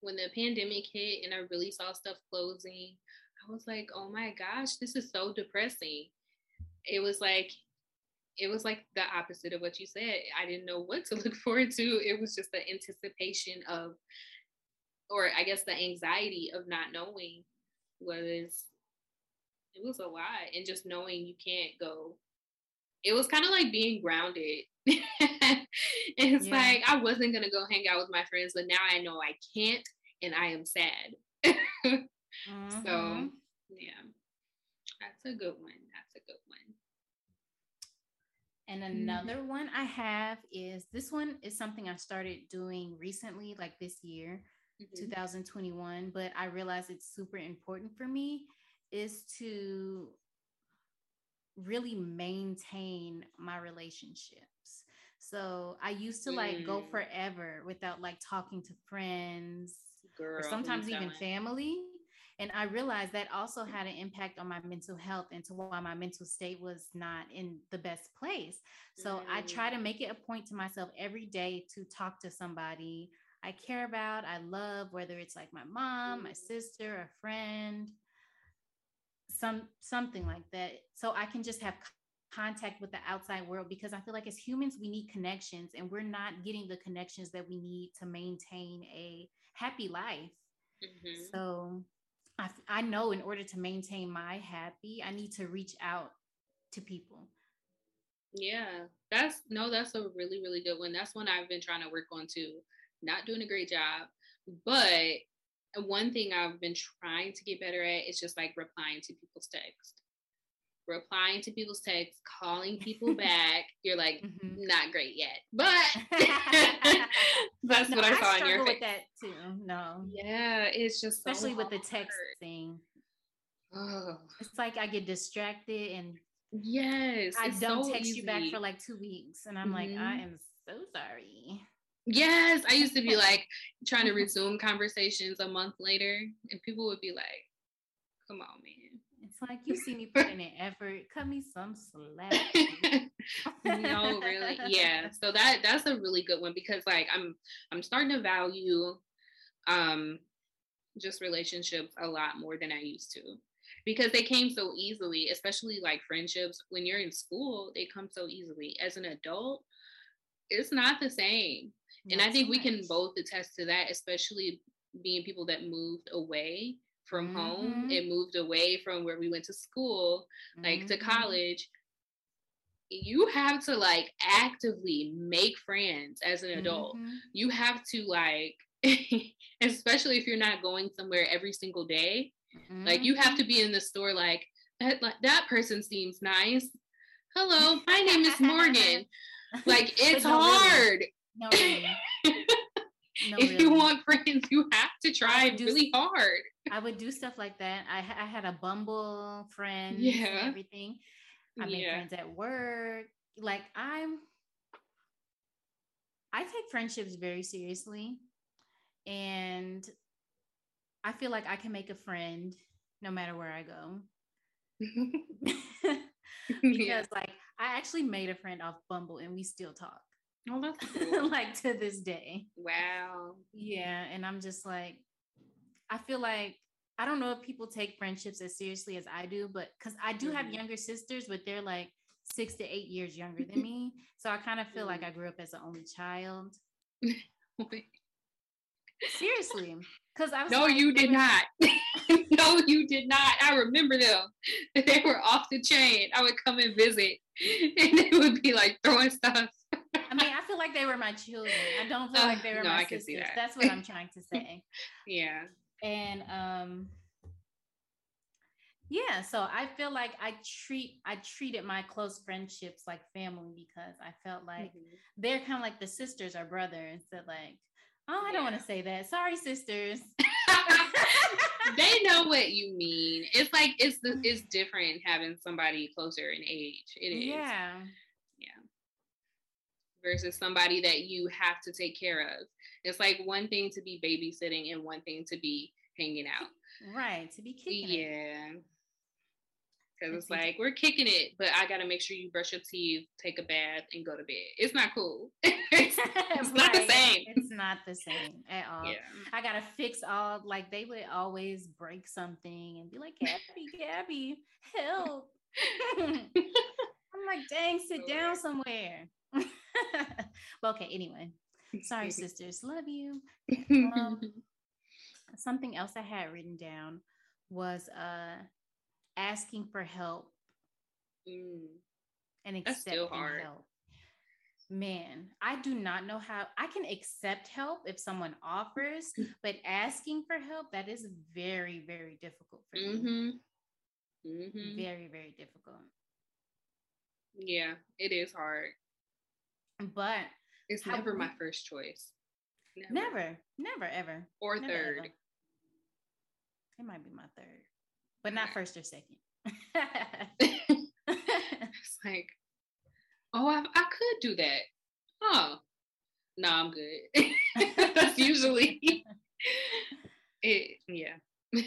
when the pandemic hit and I really saw stuff closing, I was like, oh my gosh, this is so depressing. It was like, it was like the opposite of what you said. I didn't know what to look forward to. It was just the anticipation of, or I guess the anxiety of not knowing was, it was a lot. And just knowing you can't go. It was kind of like being grounded. It's yeah. like, I wasn't going to go hang out with my friends, but now I know I can't and I am sad. mm-hmm. So, yeah. That's a good one. That's a good one. And another mm-hmm. one I have is, this one is something I started doing recently, like this year, mm-hmm. two thousand twenty-one, but I realized it's super important for me, is to really maintain my relationships. So I used to mm. like go forever without like talking to friends Girl, or sometimes even telling. family. And I realized that also had an impact on my mental health and to why my mental state was not in the best place. So mm. I try to make it a point to myself every day to talk to somebody I care about, I love, whether it's like my mom, mm. my sister, a friend, some something like that. So I can just have contact with the outside world, because I feel like as humans, we need connections and we're not getting the connections that we need to maintain a happy life. Mm-hmm. So I, I know in order to maintain my happy, I need to reach out to people. Yeah, that's no, that's a really, really good one. That's one I've been trying to work on too. Not doing a great job, but one thing I've been trying to get better at is just like replying to people's texts. Replying to people's texts, calling people back. You're like, mm-hmm. not great yet, but that's no, what I, I saw in your face. With that too. No, yeah, it's just especially so with the text thing. Oh. It's like I get distracted and yes, I don't so text easy. you back for like two weeks, and I'm mm-hmm. like, I am so sorry. Yes, I used to be like trying to resume conversations a month later, and people would be like, "Come on, man." It's like, you see me putting in effort, cut me some slack. No, really. Yeah. So that, that's a really good one, because like, I'm, I'm starting to value, um, just relationships a lot more than I used to, because they came so easily, especially like friendships. When you're in school, they come so easily. As an adult, it's not the same. Not and I think so we much. Can both attest to that, especially being people that moved away from mm-hmm. home. It moved away from where we went to school, like mm-hmm. to college. You have to like actively make friends as an adult. Mm-hmm. You have to like, especially if you're not going somewhere every single day, mm-hmm. like you have to be in the store like, that, like, that person seems nice. Hello, my name is Morgan. Like, it's no, hard. Really. No, really. No, if really. You want friends, you have to try do, really hard. I would do stuff like that. I, I had a Bumble friend, yeah. and everything. I made yeah. friends at work. Like I'm, I take friendships very seriously, And I feel like I can make a friend no matter where I go. Because like I actually made a friend off Bumble and we still talk. Oh, that's cool. Like to this day. Wow. Yeah. And I'm just like, I feel like, I don't know if people take friendships as seriously as I do, but because I do have younger sisters, but they're like six to eight years younger than me. So I kind of feel like I grew up as an only child. Seriously. Because I was No, like, you did not. No, you did not. I remember them. They were off the chain. I would come and visit and they would be like throwing stuff. I mean, I feel like they were my children. I don't feel uh, like they were no, my I sisters. Can see that. That's what I'm trying to say. Yeah. And um, yeah, so I feel like I treat I treated my close friendships like family because I felt like mm-hmm. they're kind of like the sisters or brother instead like, oh, I yeah. don't want to say that. Sorry, sisters. They know what you mean. It's like it's the, it's different having somebody closer in age. It is. Yeah. Versus somebody that you have to take care of. It's like one thing to be babysitting and one thing to be hanging out. Right, to be kicking yeah. it. Yeah. Because it's like, we're kicking it, but I got to make sure you brush your teeth, take a bath, and go to bed. It's not cool. It's right. not the same. It's not the same at all. Yeah. I got to fix all, like they would always break something and be like, Gabby, Gabby, help. I'm like, dang, sit down somewhere. Well, okay, anyway, sorry sisters, love you. Um, something else I had written down was uh asking for help mm. and accepting help. Man, I do not know how I can accept help if someone offers, but asking for help, that is very, very difficult for mm-hmm. me. Mm-hmm. Very, very difficult. Yeah, it is hard. But it's never I, my first choice. Never, never, never ever. Or never, third. Ever. It might be my third, but not right. first or second. It's like, oh, I, I could do that. Oh, no, I'm good. That's usually it. Yeah.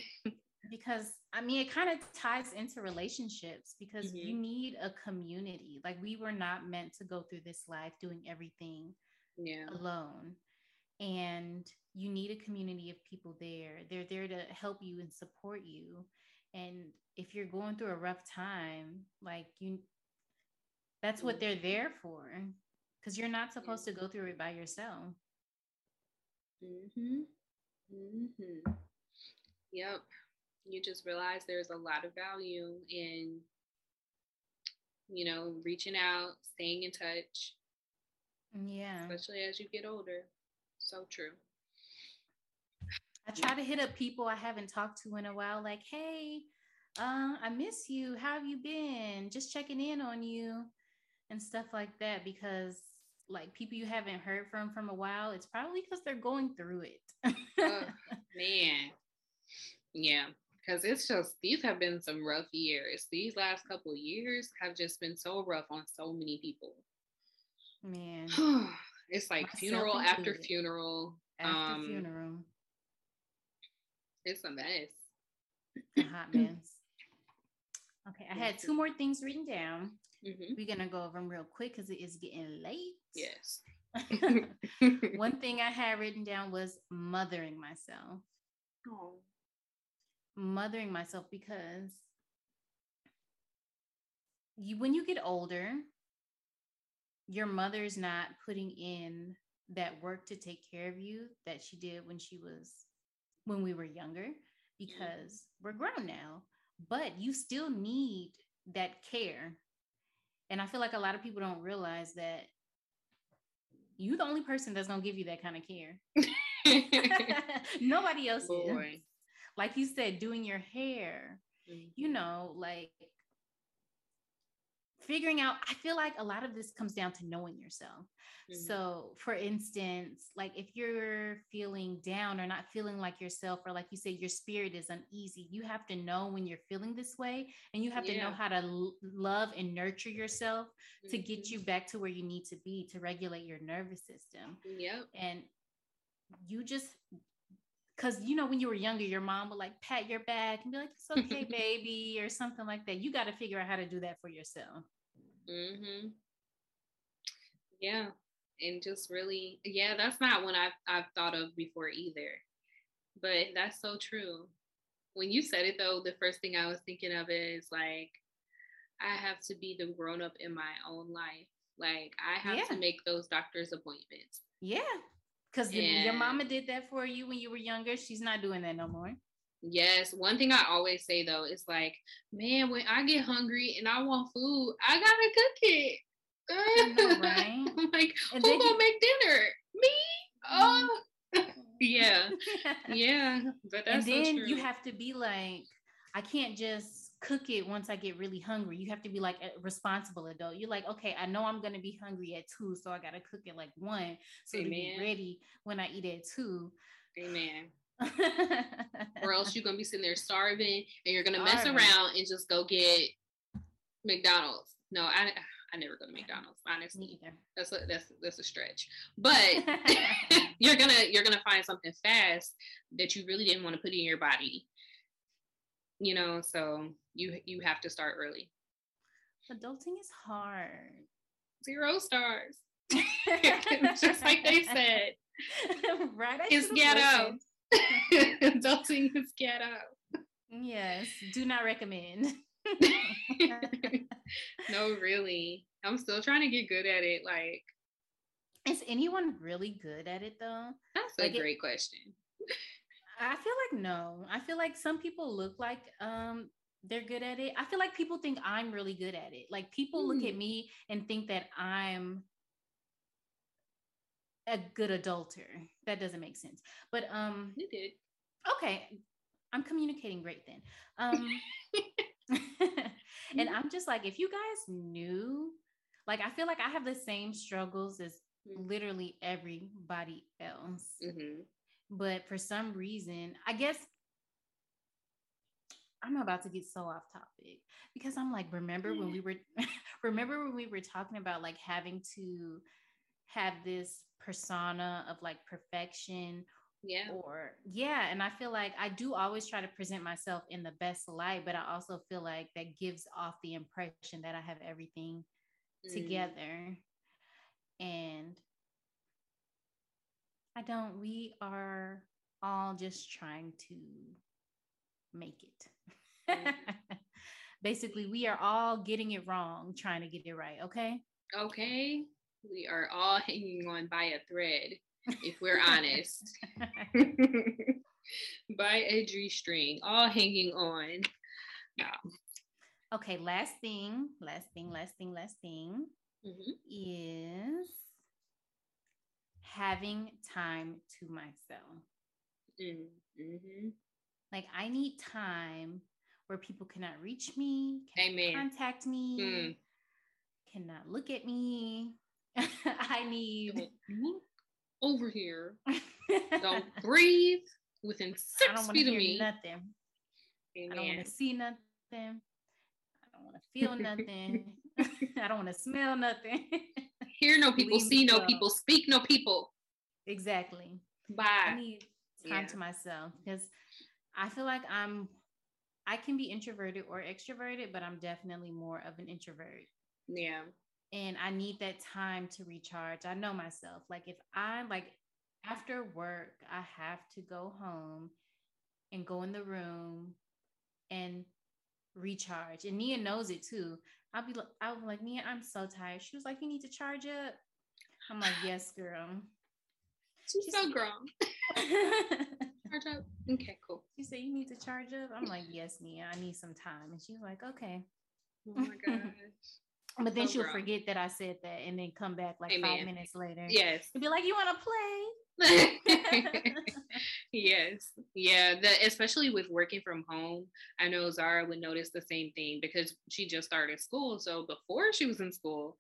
Because I mean, it kind of ties into relationships because mm-hmm. you need a community. Like we were not meant to go through this life doing everything yeah. alone. And you need a community of people there. They're there to help you and support you. And if you're going through a rough time, like you, that's what they're there for. Because you're not supposed yeah. to go through it by yourself. Mm-hmm. Mm-hmm. Yep. You just realize there's a lot of value in, you know, reaching out, staying in touch. Yeah. Especially as you get older. So true. I try to hit up people I haven't talked to in a while. Like, hey, uh, I miss you. How have you been? Just checking in on you and stuff like that. Because like people you haven't heard from from a while, it's probably because they're going through it. Oh, man. Yeah. Because it's just, these have been some rough years. These last couple of years have just been so rough on so many people. Man. It's like myself funeral after funeral. After um, funeral. It's a mess. A hot mess. Okay, I had two more things written down. Mm-hmm. We're going to go over them real quick because it is getting late. Yes. One thing I had written down was mothering myself. Oh. mothering myself because you when you get older, your mother's not putting in that work to take care of you that she did when she was when we were younger because we're grown now, but you still need that care. And I feel like a lot of people don't realize that you're the only person that's gonna give you that kind of care. Nobody else Boy. Is like you said, doing your hair, mm-hmm. you know, like figuring out, I feel like a lot of this comes down to knowing yourself. Mm-hmm. So for instance, like if you're feeling down or not feeling like yourself, or like you said, your spirit is uneasy, you have to know when you're feeling this way and you have yeah. to know how to l- love and nurture yourself mm-hmm. to get you back to where you need to be, to regulate your nervous system. Yep. And you just Because, you know, when you were younger, your mom would like pat your back and be like, it's okay, baby, or something like that. You got to figure out how to do that for yourself. Mm-hmm. Yeah. And just really, yeah, that's not one I've, I've thought of before either. But that's so true. When you said it, though, the first thing I was thinking of is like, I have to be the grown up in my own life. Like, I have yeah. to make those doctor's appointments. Yeah. Because yeah. your mama did that for you when you were younger. She's not doing that no more. Yes. One thing I always say, though, is like, man, when I get hungry and I want food, I got to cook it. I know, right? I'm like, and who gonna you- make dinner? Me? Oh. yeah. Yeah. But that's so true. And then so you have to be like, I can't just cook it once I get really hungry. You have to be like a responsible adult. You're like, okay, I know I'm gonna be hungry at two, so I gotta cook it like one, so to be ready when I eat at two. Amen. Or else you're gonna be sitting there starving, and you're gonna mess right. around and just go get McDonald's. No, I I never go to McDonald's, honestly. That's a, that's that's a stretch. But you're gonna you're gonna find something fast that you really didn't want to put in your body. You know, so you you have to start early. Adulting is hard. Zero stars. Just like they said. Right? I it's ghetto. Adulting is ghetto. Yes. Do not recommend. No, really. I'm still trying to get good at it. Like, is anyone really good at it, though? That's like a great it- question. I feel like no. I feel like some people look like um they're good at it. I feel like people think I'm really good at it. Like people mm. look at me and think that I'm a good adulter. That doesn't make sense. But um you did. Okay. I'm communicating great then. Um and I'm just like, if you guys knew, like I feel like I have the same struggles as mm. literally everybody else. Mm-hmm. But for some reason, I guess I'm about to get so off topic because I'm like, remember when we were, remember when we were talking about like having to have this persona of like perfection? Yeah. Or, yeah. And I feel like I do always try to present myself in the best light, but I also feel like that gives off the impression that I have everything mm. together. And I don't, we are all just trying to make it. Basically, we are all getting it wrong, trying to get it right, okay? Okay. We are all hanging on by a thread, if we're honest. By a G-string, all hanging on. Oh. Okay, last thing, last thing, last thing, last thing mm-hmm. is... having time to myself. Mm-hmm. Like I need time where people cannot reach me, cannot Amen. Contact me, mm. cannot look at me. I need look over here. Don't breathe within six I don't feet of me. Nothing. Amen. I don't want to see nothing. I don't want to feel nothing. I don't want to smell nothing. Hear no people, Leave see no go. People, speak no people. Exactly. Bye. I need time yeah. to myself because I feel like I'm, I can be introverted or extroverted, but I'm definitely more of an introvert. Yeah. And I need that time to recharge. I know myself. Like if I, like after work, I have to go home and go in the room and recharge. And Nia knows it too. I'll be like, I was like, Nia, I'm so tired. She was like, you need to charge up. I'm like, yes, girl. She's, She's so grown. Charge up. Okay, cool. She said, you need to charge up. I'm like, yes, Nia, I need some time. And she's like, okay. Oh my gosh. But then so she'll grown. Forget that I said that and then come back like Amen. Five minutes later. Yes. And be like, you want to play? Yes. Yeah. The, especially with working from home, I know Zara would notice the same thing because she just started school. So before she was in school,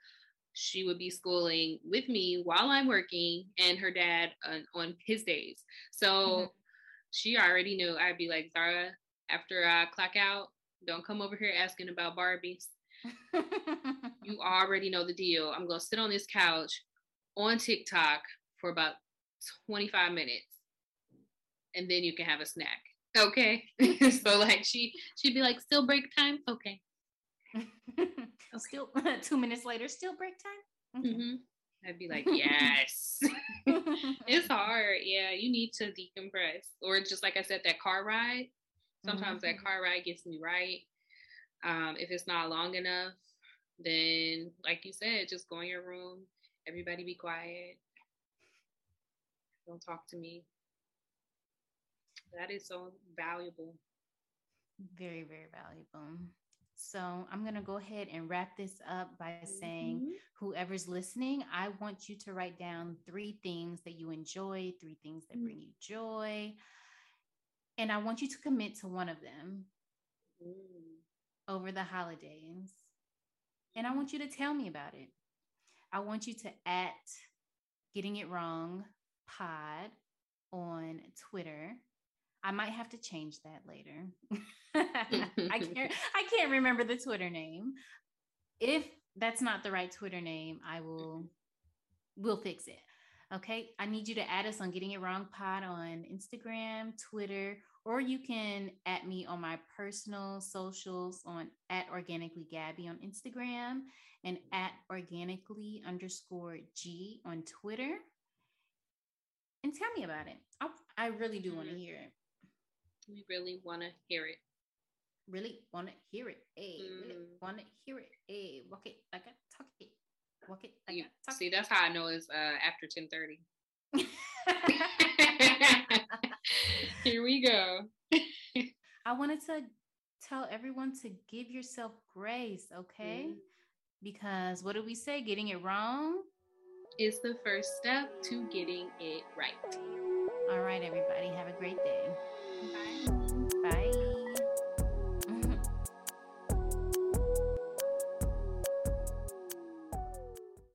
she would be schooling with me while I'm working and her dad on, on his days. So mm-hmm. she already knew. I'd be like, Zara, after I clock out, don't come over here asking about Barbies. You already know the deal. I'm going to sit on this couch on TikTok for about twenty-five minutes. and then you can have a snack. Okay. So like she she'd be like, still break time? Okay. Still two minutes later, still break time? Okay. Mm-hmm. I'd be like, yes. It's hard. Yeah, you need to decompress. Or just like I said, that car ride. Sometimes mm-hmm. that car ride gets me right. Um, if it's not long enough, then like you said, just go in your room. Everybody be quiet. Don't talk to me. That is so valuable. Very, very valuable. So I'm going to go ahead and wrap this up by saying, mm-hmm. whoever's listening, I want you to write down three things that you enjoy, three things that mm-hmm. bring you joy. And I want you to commit to one of them mm-hmm. over the holidays. And I want you to tell me about it. I want you to at Getting It Wrong Pod on Twitter. I might have to change that later. I can't I can't remember the Twitter name. If that's not the right Twitter name, I will we'll fix it. Okay? I need you to add us on Getting It Wrong Pod on Instagram, Twitter, or you can add me on my personal socials on at Organically Gabby on Instagram and at Organically underscore G on Twitter. And tell me about it. I'll, I really do want to hear it. We really want to hear it. Really want to hear it. Hey, mm. really want to hear it. Hey, walk it like a talk it. Walk it like you, a talk. See, that's how I know it's uh, after ten thirty. Here we go. I wanted to tell everyone to give yourself grace, okay? Mm. Because what do we say? Getting it wrong is the first step to getting it right. All right, everybody. Have a great day.